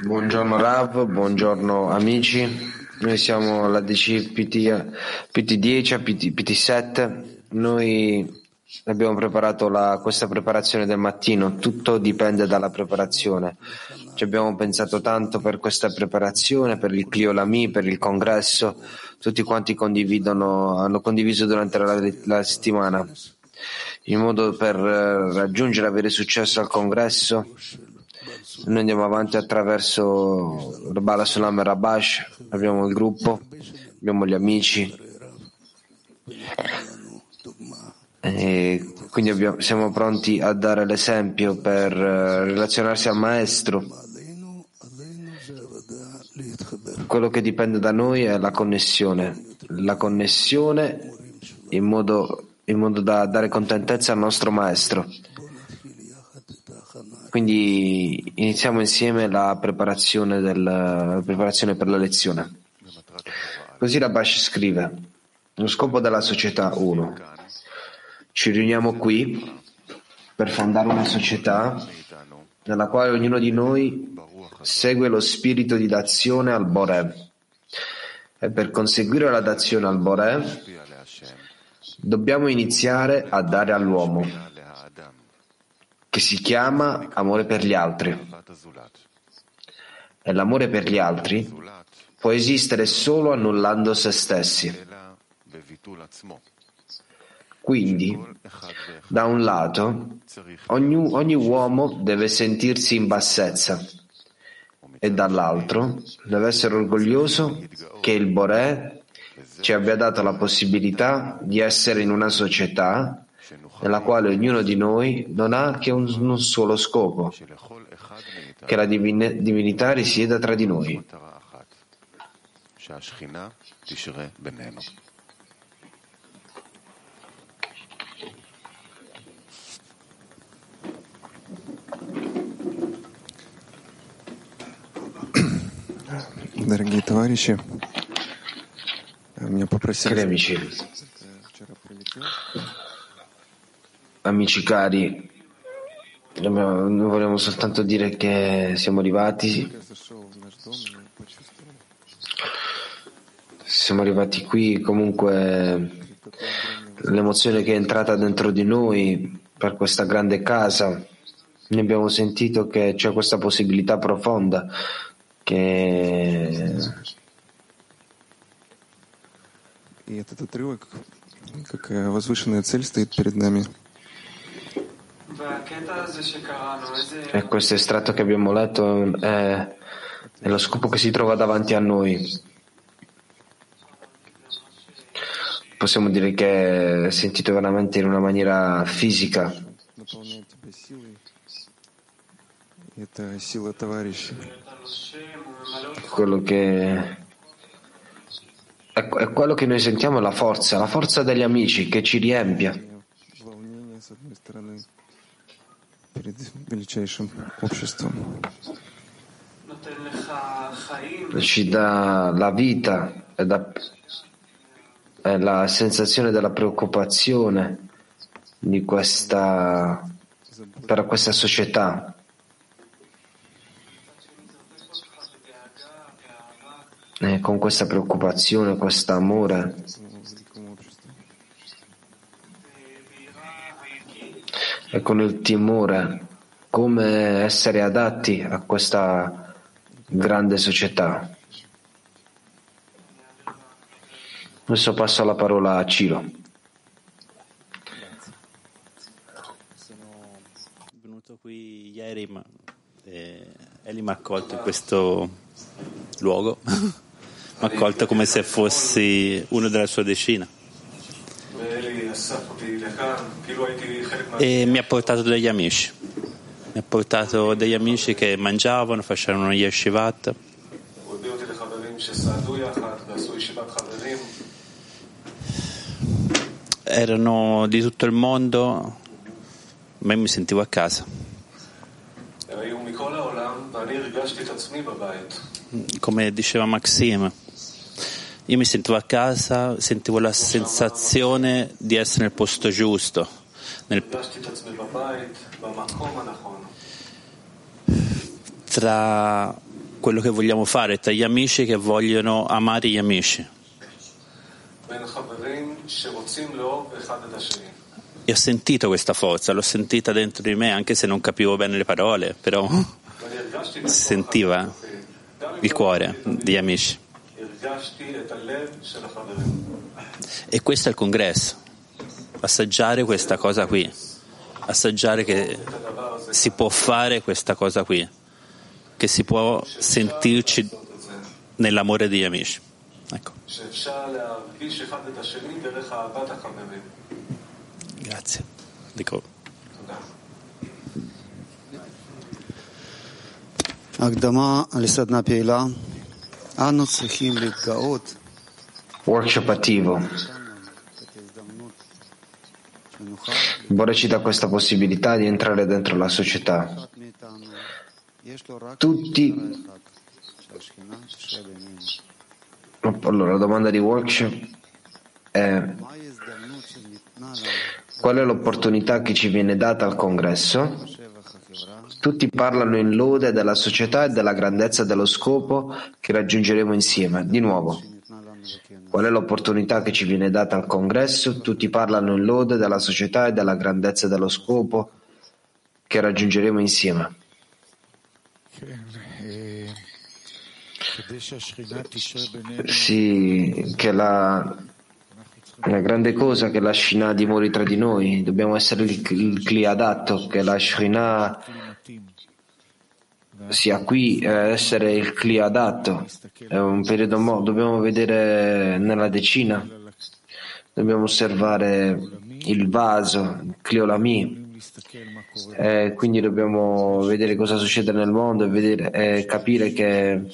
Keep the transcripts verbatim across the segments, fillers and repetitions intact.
Buongiorno Rav, buongiorno amici. Noi siamo alla D C P T dieci a P T sette. Noi abbiamo preparato la, questa preparazione del mattino. Tutto dipende dalla preparazione. Ci abbiamo pensato tanto per questa preparazione, per il Kli Olami, per il congresso. Tutti quanti condividono, hanno condiviso durante la, la settimana, in modo per raggiungere, avere successo al congresso. Noi andiamo avanti attraverso Bala Sulam e Rabash, abbiamo il gruppo, abbiamo gli amici, e quindi abbiamo, siamo pronti a dare l'esempio per relazionarsi al maestro. Quello che dipende da noi è la connessione, la connessione in modo in modo da dare contentezza al nostro maestro. Quindi iniziamo insieme la preparazione, del, la preparazione per la lezione. Così Rabash scrive: lo scopo della società uno. Ci riuniamo qui per fondare una società nella quale ognuno di noi segue lo spirito di dazione al Boré. E per conseguire la dazione al Boré dobbiamo iniziare a dare all'uomo, che si chiama amore per gli altri. E l'amore per gli altri può esistere solo annullando se stessi. Quindi, da un lato, ogni, ogni uomo deve sentirsi in bassezza e dall'altro deve essere orgoglioso che il Boré ci abbia dato la possibilità di essere in una società nella quale ognuno di noi non ha che un, un solo scopo, che la divine, divinità risieda tra di noi. Cari amici, amici cari, noi vogliamo soltanto dire che siamo arrivati, siamo arrivati qui, comunque l'emozione che è entrata dentro di noi per questa grande casa, ne abbiamo sentito che c'è questa possibilità profonda che... E questo estratto che abbiamo letto è, è lo scopo che si trova davanti a noi. Possiamo dire che è sentito veramente in una maniera fisica. Quello che... è quello che noi sentiamo, è la forza, la forza degli amici che ci riempie. ci dà la vita e la, e la sensazione della preoccupazione di questa, per questa società. E con questa preoccupazione, questo amore, e con il timore, come essere adatti a questa grande società. Adesso passo la parola a Ciro. Sono venuto qui ieri, ma eh, Eli mi ha accolto in questo luogo. Mi ha accolto come se fossi uno della sua decina e mi ha portato degli amici mi ha portato degli amici che mangiavano, facevano yeshivat, erano di tutto il mondo, ma io mi sentivo a casa, come diceva Maxime. Io mi sentivo a casa, sentivo la sensazione di essere nel posto giusto. Nel... Tra quello che vogliamo fare, tra gli amici che vogliono amare gli amici. E ho sentito questa forza, l'ho sentita dentro di me, anche se non capivo bene le parole, però si sentiva il cuore degli amici. E questo è il congresso, assaggiare questa cosa qui, assaggiare che si può fare questa cosa qui, che si può sentirci nell'amore degli amici. Ecco. Grazie. Dico. Agdama al-Sadna Peila. Workshop attivo. Boré ci dà questa possibilità di entrare dentro la società. Tutti. Allora, la domanda di workshop è: qual è l'opportunità che ci viene data al congresso? Tutti parlano in lode della società e della grandezza dello scopo che raggiungeremo insieme. Di nuovo, qual è l'opportunità che ci viene data al congresso? Tutti parlano in lode della società e della grandezza dello scopo che raggiungeremo insieme. Sì, che la, la grande cosa che la Shechinah dimori tra di noi, dobbiamo essere il, il Kli adatto, che la Shechinah sia qui, essere il Kli adatto. È un periodo mo- dobbiamo vedere nella decina, dobbiamo osservare il vaso, il Kli Olami, eh, quindi dobbiamo vedere cosa succede nel mondo e vedere, eh, capire che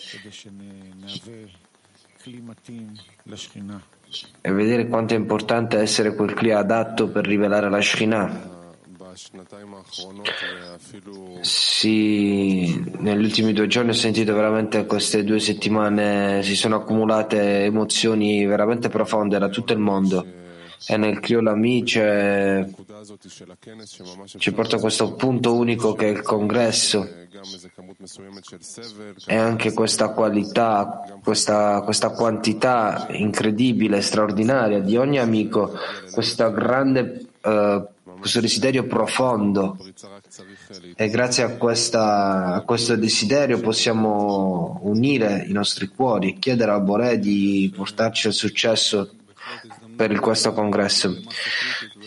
e vedere quanto è importante essere quel Kli adatto per rivelare la Shechinah. Sì, negli ultimi due giorni ho sentito veramente, queste due settimane si sono accumulate emozioni veramente profonde da tutto il mondo, e nel Kli Olami c'è, ci porta a questo punto unico che è il congresso, e anche questa qualità, questa, questa quantità incredibile, straordinaria di ogni amico, questa grande eh, questo desiderio profondo, e grazie a, questa, a questo desiderio possiamo unire i nostri cuori e chiedere a Boré di portarci al successo per questo congresso.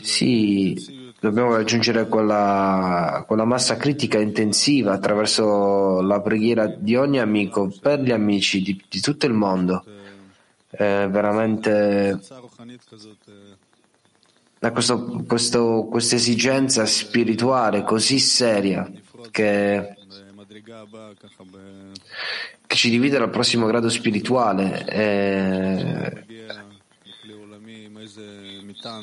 Sì, dobbiamo raggiungere quella, quella massa critica intensiva attraverso la preghiera di ogni amico, per gli amici di, di tutto il mondo. È veramente... da questo, questo, questa esigenza spirituale così seria che, che ci divide dal prossimo grado spirituale, e,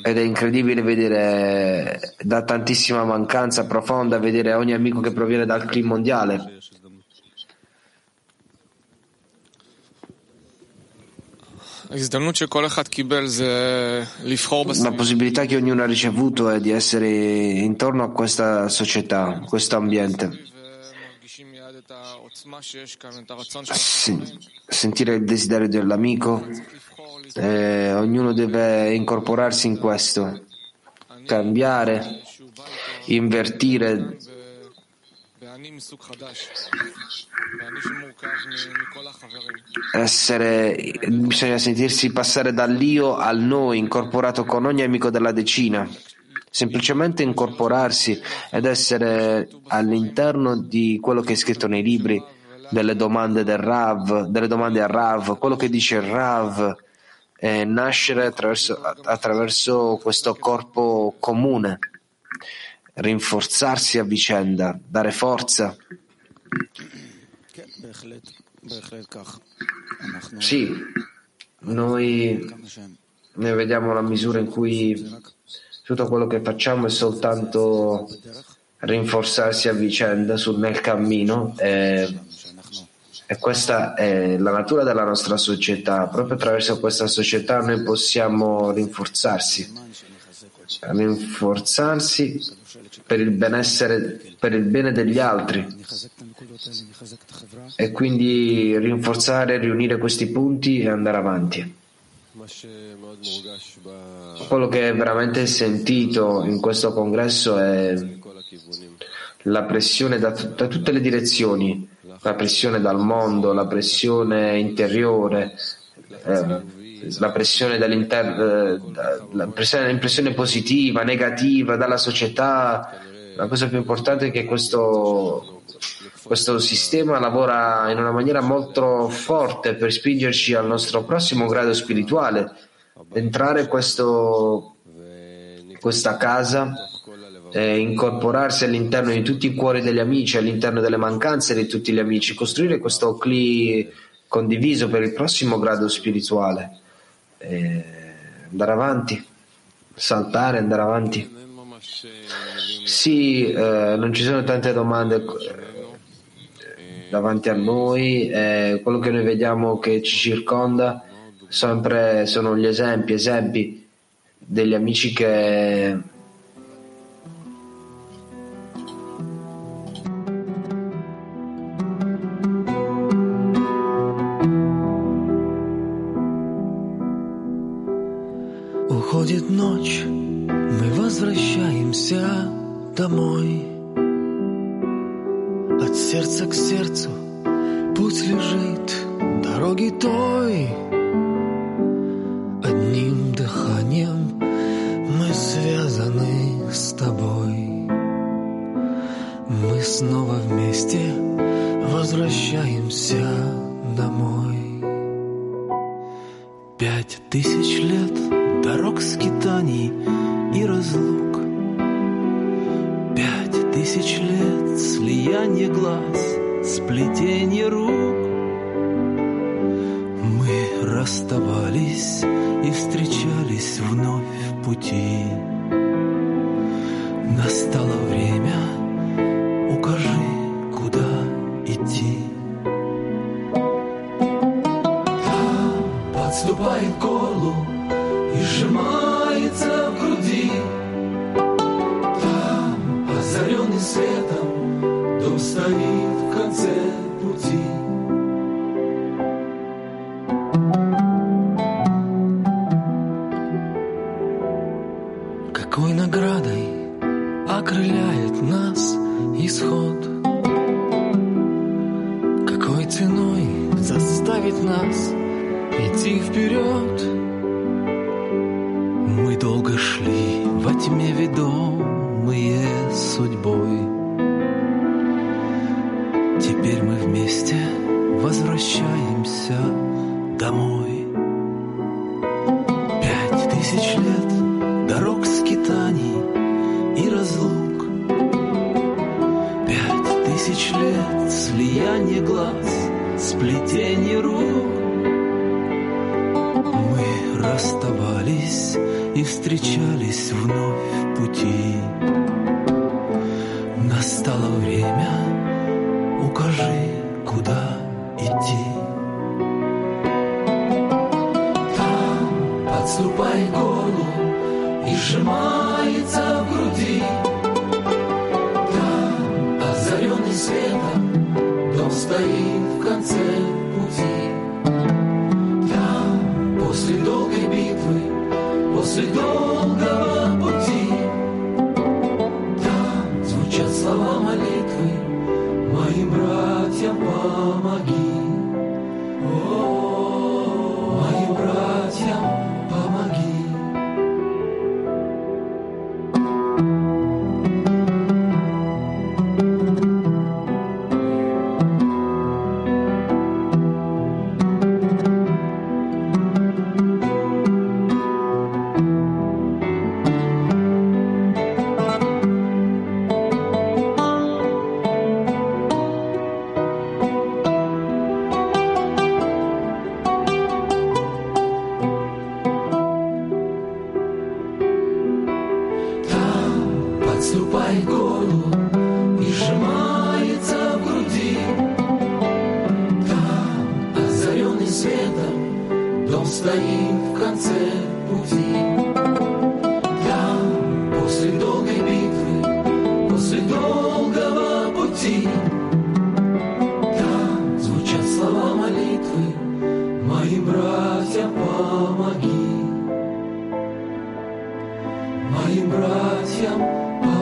ed è incredibile vedere, da tantissima mancanza profonda, vedere ogni amico che proviene dal clima mondiale. La possibilità che ognuno ha ricevuto è di essere intorno a questa società, a questo ambiente. Sentire il desiderio dell'amico, eh, ognuno deve incorporarsi in questo, cambiare, invertire. Essere, bisogna sentirsi passare dall'io al noi, incorporato con ogni amico della decina. Semplicemente incorporarsi ed essere all'interno di quello che è scritto nei libri, delle domande del Rav, delle domande al Rav, quello che dice il Rav, eh, nascere attraverso, attraverso questo corpo comune, rinforzarsi a vicenda, dare forza. Sì, noi ne vediamo la misura in cui tutto quello che facciamo è soltanto rinforzarsi a vicenda sul, nel cammino e, e questa è la natura della nostra società. Proprio attraverso questa società noi possiamo rinforzarsi, rinforzarsi per il benessere, per il bene degli altri, e quindi rinforzare, riunire questi punti e andare avanti. Quello che è veramente sentito in questo congresso è la pressione da, t- da tutte le direzioni, la pressione dal mondo, la pressione interiore, eh, la pressione dall'interno, eh, la pressione, l'impressione positiva, negativa, dalla società. La cosa più importante è che questo, questo sistema lavora in una maniera molto forte per spingerci al nostro prossimo grado spirituale, entrare questo, questa casa e incorporarsi all'interno di tutti i cuori degli amici, all'interno delle mancanze di tutti gli amici, costruire questo cli condiviso per il prossimo grado spirituale, e andare avanti, saltare, andare avanti. Sì, eh, non ci sono tante domande davanti a noi, eh, quello che noi vediamo che ci circonda sempre sono gli esempi, esempi degli amici che уходит ночь, мы возвращаемся домой. От сердца к сердцу путь лежит дороги той. Одним дыханием мы связаны с тобой. Мы снова вместе возвращаемся домой. Пять тысяч лет дорог скитаний и разлук. Пять тысяч лет слияние глаз, сплетение рук. Мы расставались и встречались вновь в пути. Настало время, укажи, куда идти. Там подступает к горлу и сжимается в груди. Озаренный светом, дом стоит в конце пути. Какой наградой окрыляет нас исход? Какой ценой заставит нас идти вперед? Мы долго шли во тьме ведомые судьбой. Теперь мы вместе возвращаемся домой. Пять тысяч лет дорог скитаний и разлук. Пять тысяч лет слияние глаз, сплетение рук. Мы расставались и встречались вновь в пути. Настало время, укажи, куда идти. отступает голову и сжимается в груди. Там, озаренный светом, дом стоит в конце пути. Там, после долгой битвы, после долгого пути, там звучат слова молитвы: моим братьям помоги. Отступает голову и сжимается в груди. Там, озаренный светом, дом стоит в конце пути. Там, после долгой битвы, после долгого пути, там звучат слова молитвы: моим братьям помоги, моим братьям помоги.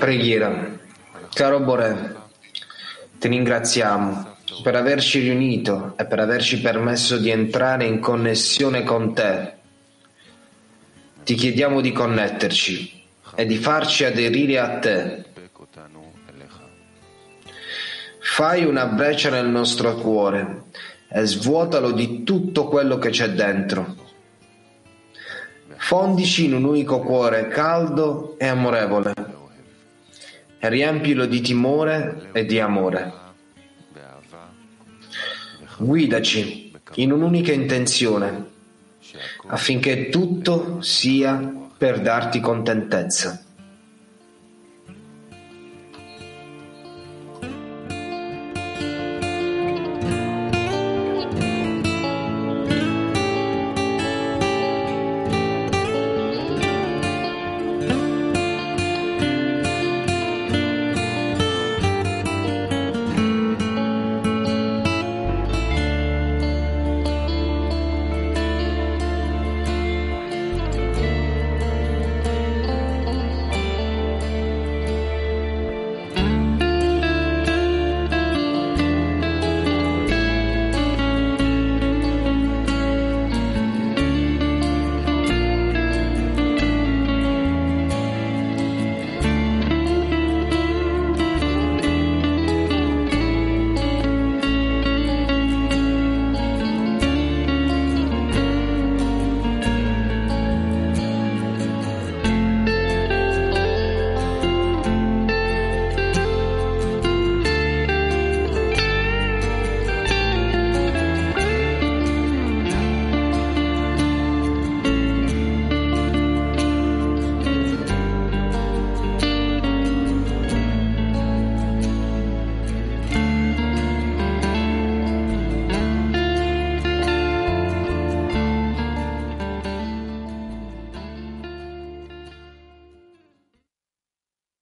Preghiera. Caro Boré, ti ringraziamo per averci riunito e per averci permesso di entrare in connessione con te. Ti chiediamo di connetterci e di farci aderire a te. Fai una breccia nel nostro cuore e svuotalo di tutto quello che c'è dentro. Fondici in un unico cuore caldo e amorevole. Riempilo di timore e di amore. Guidaci in un'unica intenzione, affinché tutto sia per darti contentezza.